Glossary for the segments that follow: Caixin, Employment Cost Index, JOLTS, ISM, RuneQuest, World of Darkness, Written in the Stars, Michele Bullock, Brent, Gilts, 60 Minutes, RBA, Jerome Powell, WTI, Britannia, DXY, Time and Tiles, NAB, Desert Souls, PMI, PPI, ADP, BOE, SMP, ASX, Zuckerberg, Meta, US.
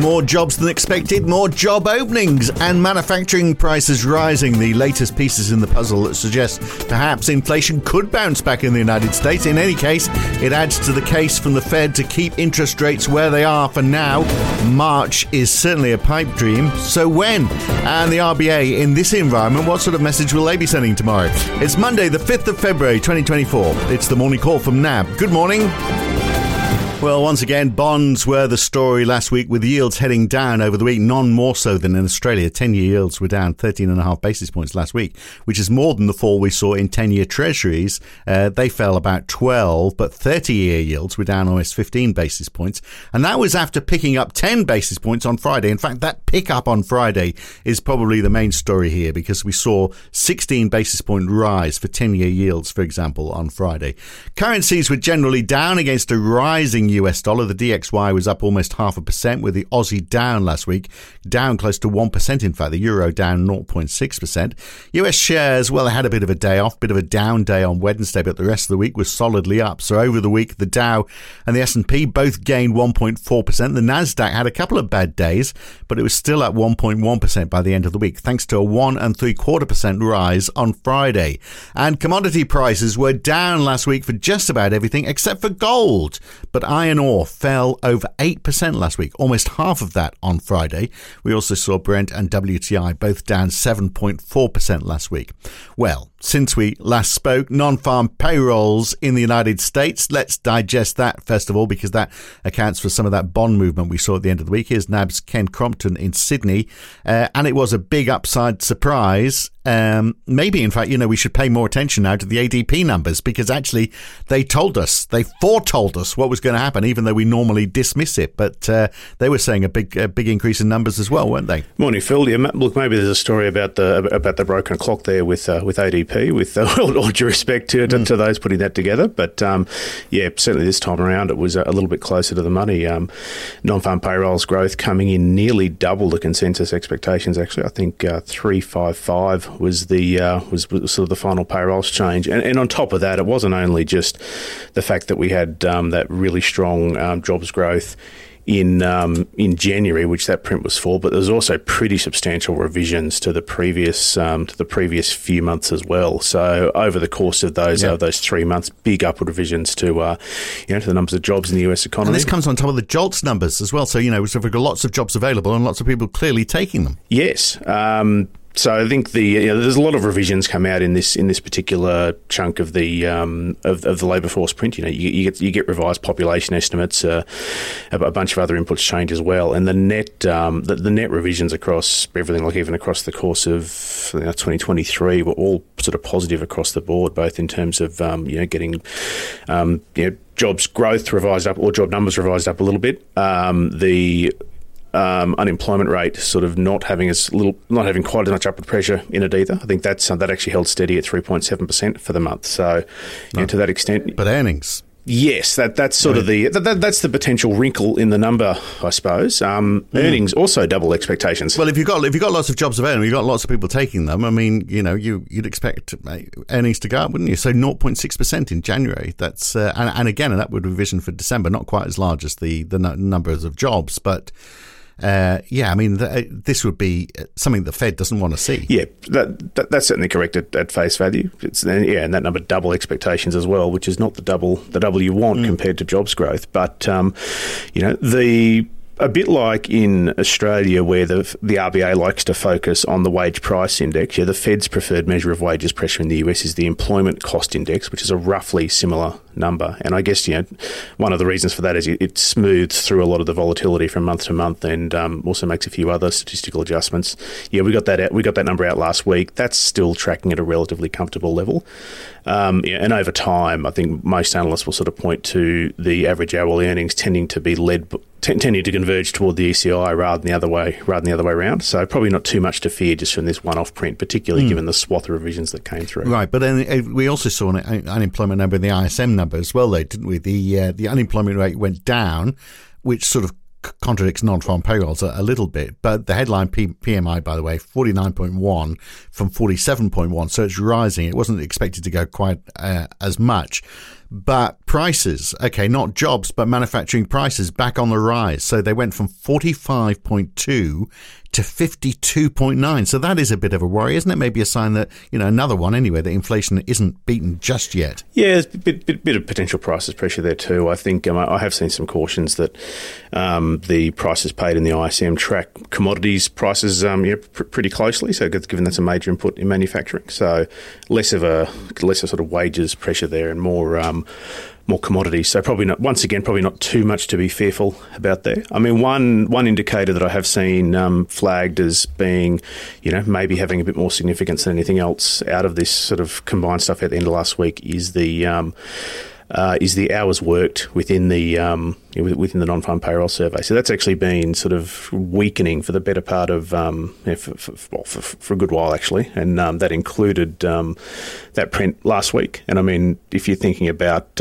More jobs than expected, more job openings, and manufacturing prices rising. The latest pieces in the puzzle that suggest perhaps inflation could bounce back in the United States. In any case, it adds to the case from the Fed to keep interest rates where they are for now. March is certainly a pipe dream. So when? And the RBA in this environment, what sort of message will they be sending tomorrow? It's Monday, the 5th of February, 2024. It's the morning call from NAB. Good morning. Well, once again, bonds were the story last week, with yields heading down over the week, none more so than in Australia. 10-year yields were down 13.5 basis points last week, which is more than the fall we saw in 10-year treasuries. They fell about 12, but 30-year yields were down almost 15 basis points. And that was after picking up 10 basis points on Friday. In fact, that pickup on Friday is probably the main story here, because we saw 16 basis point rise for 10-year yields, for example, on Friday. Currencies were generally down against a rising US dollar. The DXY was up almost 0.5%, with the Aussie down last week, down close to 1%. In fact, the euro down 0.6%. US shares, well, they had a bit of a day off, bit of a down day on Wednesday, but the rest of the week was solidly up. So over the week, the Dow and the SMP both gained 1.4%. The Nasdaq had a couple of bad days, but it was still at 1.1% by the end of the week, thanks to a 1.75% rise on Friday. And commodity prices were down last week for just about everything except for gold, but iron ore fell over 8% last week, almost half of that on Friday. We also saw Brent and WTI both down 7.4% last week. Well, since we last spoke, non-farm payrolls in the United States. Let's digest that first of all, because that accounts for some of that bond movement we saw at the end of the week. Here's NAB's Ken Crompton in Sydney, and it was a big upside surprise. Maybe, in fact, we should pay more attention now to the ADP numbers, because actually they foretold us what was going to happen, even though we normally dismiss it. But they were saying a big increase in numbers as well, weren't they? Morning, Phil. Yeah, look, maybe there's a story about the broken clock there with ADP. With all due respect to those putting that together, but certainly this time around it was a little bit closer to the money. Non-farm payrolls growth coming in nearly double the consensus expectations. Actually, I think 355. Was the was sort of the final payrolls change, and on top of that, it wasn't only just the fact that we had that really strong jobs growth in January, which that print was for, but there's also pretty substantial revisions to the previous few months as well. So over the course of those 3 months, big upward revisions to the numbers of jobs in the US economy. And this comes on top of the JOLTS numbers as well. So so we've got lots of jobs available and lots of people clearly taking them. Yes. So I think there's a lot of revisions come out in this particular chunk of the of the labour force print. You get revised population estimates, a bunch of other inputs change as well, and the net the net revisions across everything, like even across the course of 2023, were all sort of positive across the board, both in terms of getting jobs growth revised up or job numbers revised up a little bit. The unemployment rate sort of not having quite as much upward pressure in it either. I think that actually held steady at 3.7% for the month. So, to that extent, but earnings. Yes, that's the potential wrinkle in the number, I suppose. Earnings also double expectations. Well, if you've got lots of jobs available, you've got lots of people taking them. I mean, you'd expect earnings to go up, wouldn't you? So 0.6% in January. That's and again an upward revision for December. Not quite as large as the numbers of jobs, but. This would be something the Fed doesn't want to see. Yeah, that's certainly correct at face value. And that number double expectations as well, which is not the double you want compared to jobs growth. But a bit like in Australia, where the RBA likes to focus on the wage price index. The Fed's preferred measure of wages pressure in the US is the Employment Cost Index, which is a roughly similar number. And I guess one of the reasons for that is it smooths through a lot of the volatility from month to month, and also makes a few other statistical adjustments. Yeah, we got that number out last week. That's still tracking at a relatively comfortable level. And over time, I think most analysts will sort of point to the average hourly earnings tending to converge toward the ECI rather than the other way around. So probably not too much to fear just from this one-off print, particularly given the swath of revisions that came through. Right, but then we also saw an unemployment number in the ISM number as well, though, didn't we? The unemployment rate went down, which sort of contradicts non-farm payrolls a little bit, but the headline PMI, by the way, 49.1 from 47.1, so it's rising. It wasn't expected to go quite as much. But prices, okay, not jobs, but manufacturing prices back on the rise. So they went from 45.2 to 52.9. So that is a bit of a worry, isn't it? Maybe a sign that, you know, another one anyway, that inflation isn't beaten just yet. Yeah, there's a bit of potential prices pressure there too. I think I have seen some cautions that the prices paid in the ISM track commodities prices pretty closely. So given that's a major input in manufacturing, so less of sort of wages pressure there and more commodities. So probably not, once again, probably not too much to be fearful about there. I mean, one indicator that I have seen flagged as being, you know, maybe having a bit more significance than anything else out of this sort of combined stuff at the end of last week is the hours worked within the non-farm payroll survey. So that's actually been sort of weakening for the better part of for a good while actually, and that included that print last week. And I mean, if you're thinking about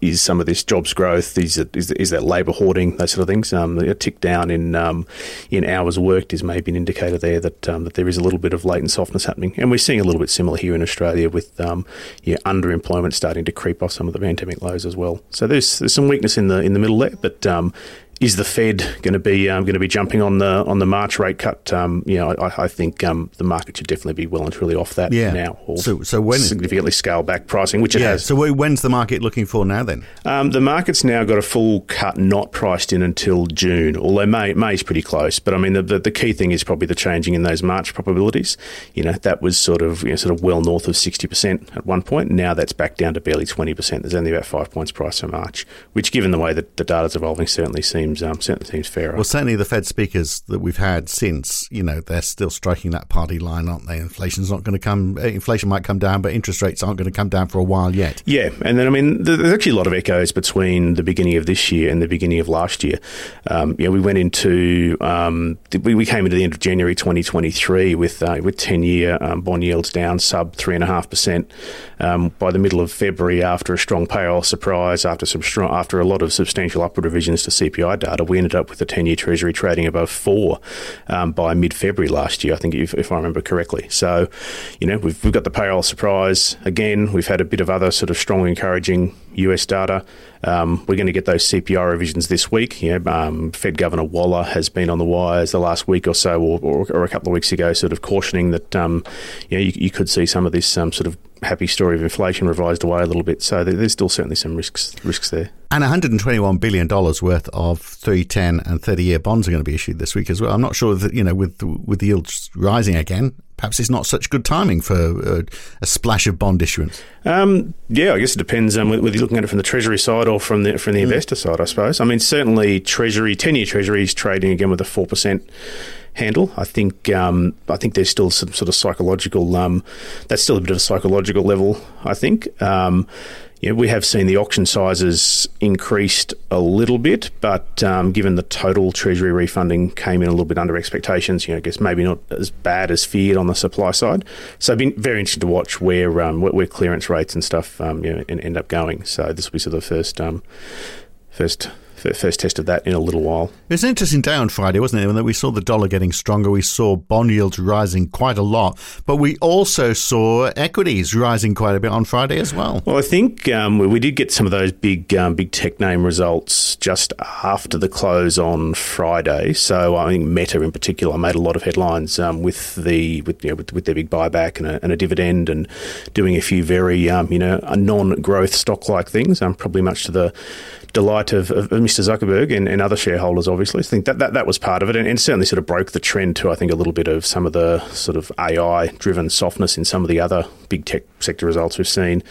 is some of this jobs growth, is that labour hoarding, those sort of things, a tick down in hours worked is maybe an indicator there that there is a little bit of latent softness happening. And we're seeing a little bit similar here in Australia with underemployment starting to creep off some of the pandemic lows as well. So there's some weakness in the middle there, but is the Fed going to be jumping on the March rate cut? I think the market should definitely be well and truly off that now, or so when significantly scale back pricing, which it has. So when's the market looking for now then? The market's now got a full cut not priced in until June, although May's pretty close. But I mean, the key thing is probably the changing in those March probabilities. You know, that was sort of well north of 60% at one point. Now that's back down to barely 20%. There's only about 5 points priced for March, which, given the way that the data's evolving, certainly seems fairer. Well, certainly the Fed speakers that we've had since, you know, they're still striking that party line, aren't they? Inflation might come down, but interest rates aren't going to come down for a while yet. Yeah, and then, I mean, there's actually a lot of echoes between the beginning of this year and the beginning of last year. We went into, we came into the end of January 2023 with 10-year bond yields down sub 3.5%. By the middle of February, after a strong payroll surprise, after a lot of substantial upward revisions to CPI data, we ended up with the 10-year Treasury trading above 4 by mid-February last year, I think, if I remember correctly. So, you know, we've got the payroll surprise again. We've had a bit of other sort of strong, encouraging US data. We're going to get those CPI revisions this week. You know, Fed Governor Waller has been on the wires the last week or so, or a couple of weeks ago, sort of cautioning that you could see some of this sort of happy story of inflation revised away a little bit. So there's still certainly some risks there. And $121 billion worth of 3, 10 and 30-year bonds are going to be issued this week as well. I'm not sure that, you know, with the yields rising again, perhaps it's not such good timing for a splash of bond issuance. I guess it depends whether you're looking at it from the Treasury side or from the investor side, I suppose. I mean, certainly Treasury, 10-year Treasury is trading again with a 4% handle. I think there's still some sort of psychological. That's still a bit of a psychological level, I think. We have seen the auction sizes increased a little bit, but given the total Treasury refunding came in a little bit under expectations, I guess maybe not as bad as feared on the supply side. So it'd be very interesting to watch where clearance rates and stuff end up going. So this will be sort of the first test of that in a little while. It was an interesting day on Friday, wasn't it? When we saw the dollar getting stronger, we saw bond yields rising quite a lot, but we also saw equities rising quite a bit on Friday as well. Well, I think we did get some of those big tech name results just after the close on Friday. So I think Meta in particular made a lot of headlines with their big buyback and a dividend, and doing a few very non-growth stock-like things. Probably much to the delight of Mr. Zuckerberg and other shareholders, obviously. I think that was part of it, and certainly sort of broke the trend to, I think, a little bit of some of the sort of AI-driven softness in some of the other big tech sector results we've seen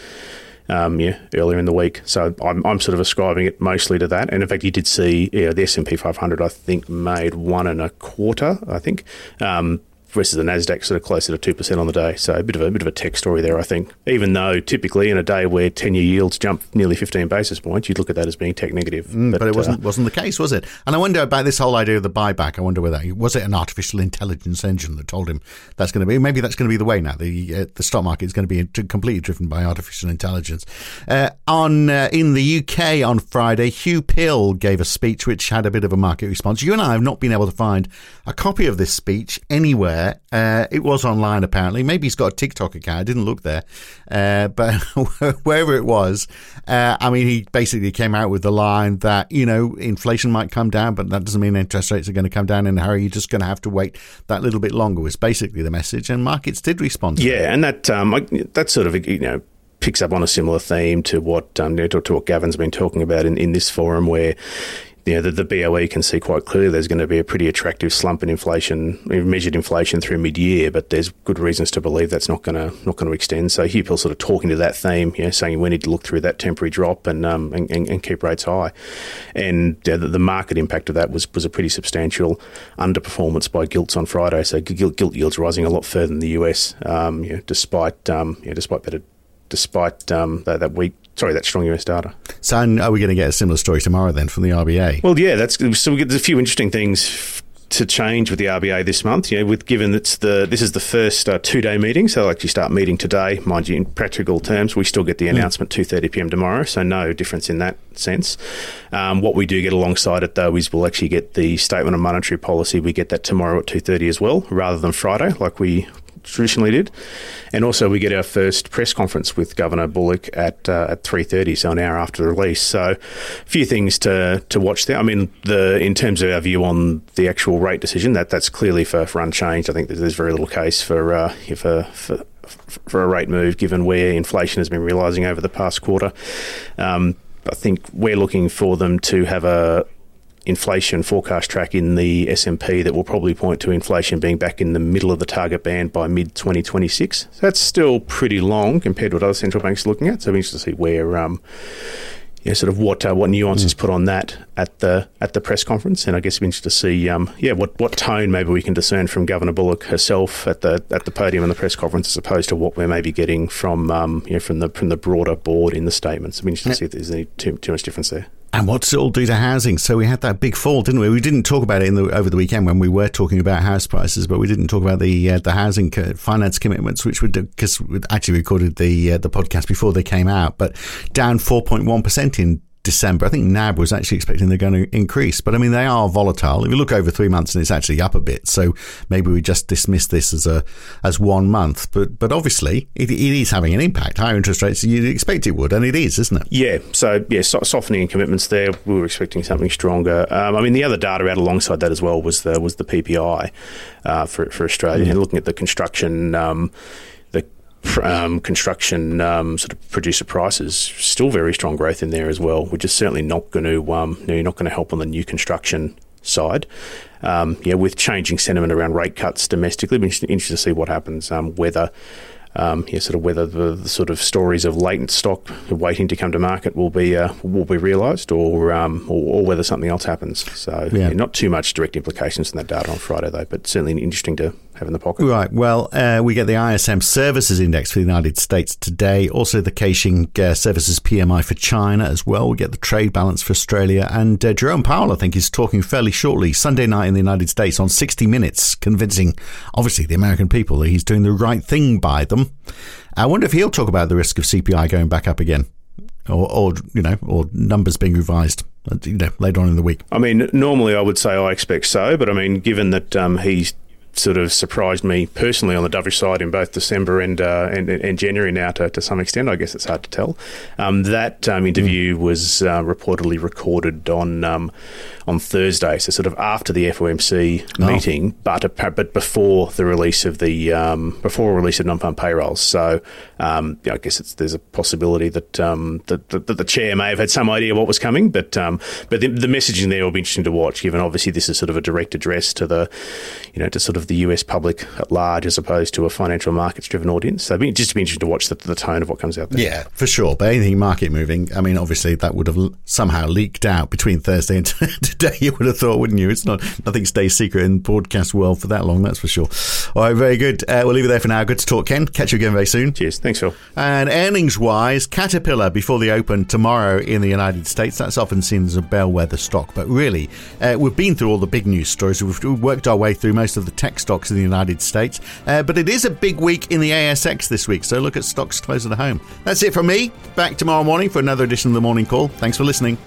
earlier in the week. So I'm sort of ascribing it mostly to that. And in fact, you did see the SMP 500, I think, made 1.25%, I think. versus the Nasdaq sort of closer to 2% on the day. So a bit of a tech story there, I think. Even though typically in a day where 10-year yields jump nearly 15 basis points, you'd look at that as being tech negative. But it wasn't the case, was it? And I wonder about this whole idea of the buyback. I wonder whether was it an artificial intelligence engine that told him that's going to be. Maybe that's going to be the way now. The stock market is going to be completely driven by artificial intelligence. In the UK on Friday, Huw Pill gave a speech which had a bit of a market response. You and I have not been able to find a copy of this speech anywhere. It was online, apparently. Maybe he's got a TikTok account. I didn't look there. But wherever it was, he basically came out with the line that, inflation might come down, but that doesn't mean interest rates are going to come down in a hurry. You're just going to have to wait that little bit longer was basically the message. And markets did respond to that. Yeah, and that sort of, picks up on a similar theme to what Gavin's been talking about in this forum where, the BOE can see quite clearly there's going to be a pretty attractive slump in inflation, measured inflation through mid-year, but there's good reasons to believe that's not going to extend. So Huw Pill sort of talking to that theme, saying we need to look through that temporary drop and keep rates high. And the market impact of that was a pretty substantial underperformance by gilts on Friday. So gilt yields rising a lot further in the US, despite that weak. Sorry, that strong US data. So are we going to get a similar story tomorrow then from the RBA? Well, yeah, we get a few interesting things to change with the RBA this month. Given this is the first 2-day meeting, so they'll actually start meeting today. Mind you, in practical terms, we still get the announcement 2:30 p.m. tomorrow, so no difference in that sense. What we do get alongside it though is we'll actually get the statement of monetary policy. We get that tomorrow at 2:30 as well, rather than Friday, like we traditionally did. And also we get our first press conference with Governor Bullock at 3:30, so an hour after the release. So a few things to watch there. In terms of our view on the actual rate decision, that's clearly for unchanged. I think there's very little case for a rate move given where inflation has been realising over the past quarter. I think we're looking for them to have a inflation forecast track in the SMP that will probably point to inflation being back in the middle of the target band by mid-2026. So that's still pretty long compared to what other central banks are looking at. So it'll be interesting to see where, sort of what nuance is put on that at the press conference. And I guess it'll be interesting to see, what tone maybe we can discern from Governor Bullock herself at the podium and the press conference, as opposed to what we're maybe getting from the broader board in the statements. It'll be interesting to see if there's any too much difference there. And what's it all do to housing? So we had that big fall, didn't we? We didn't talk about it over the weekend when we were talking about house prices, but we didn't talk about the housing finance commitments, which would because we actually recorded the podcast before they came out, but down 4.1% in December. I think NAB was actually expecting they're going to increase, but they are volatile. If you look over 3 months, and it's actually up a bit, so maybe we just dismiss this as 1 month. But obviously, it is having an impact. Higher interest rates, you'd expect it would, and it is, isn't it? Yeah. So softening in commitments there. We were expecting something stronger. The other data out alongside that as well was the PPI for Australia. And looking at the construction. Construction producer prices, still very strong growth in there as well, which is certainly not going to help on the new construction side. With changing sentiment around rate cuts domestically, it'll be interesting to see what happens. Whether the sort of stories of latent stock waiting to come to market will be realised, or whether something else happens. So not too much direct implications from that data on Friday, though, but certainly interesting to have in the pocket. Right. Well, we get the ISM services index for the United States today. Also, the Caixin services PMI for China as well. We get the trade balance for Australia, and Jerome Powell, I think, is talking fairly shortly Sunday night in the United States on 60 Minutes, convincing obviously the American people that he's doing the right thing by them. I wonder if he'll talk about the risk of CPI going back up again, or numbers being revised later on in the week. Normally I would say I expect so, but given that he's sort of surprised me personally on the dovish side in both December and January now to some extent, I guess it's hard to tell. That interview was reportedly recorded on Thursday, so sort of after the FOMC meeting, but before the release of non-farm payrolls. So I guess there's a possibility that the chair may have had some idea what was coming, but the messaging there will be interesting to watch, given obviously this is sort of a direct address to the of the US public at large as opposed to a financial markets-driven audience. So it'd be, just be interesting to watch the tone of what comes out there. Yeah, for sure. But anything market-moving, I mean, obviously that would have somehow leaked out between Thursday and today, you would have thought, wouldn't you? It's not, nothing stays secret in the broadcast world for that long, that's for sure. All right, very good. We'll leave it there for now. Good to talk, Ken. Catch you again very soon. Cheers. Thanks, Phil. And earnings-wise, Caterpillar before the open tomorrow in the United States. That's often seen as a bellwether stock, but really, we've been through all the big news stories. We've worked our way through most of the tech stocks in the United States, but it is a big week in the ASX this week, so look at stocks closer to home. That's it from me. Back tomorrow morning for another edition of The Morning Call. Thanks for listening.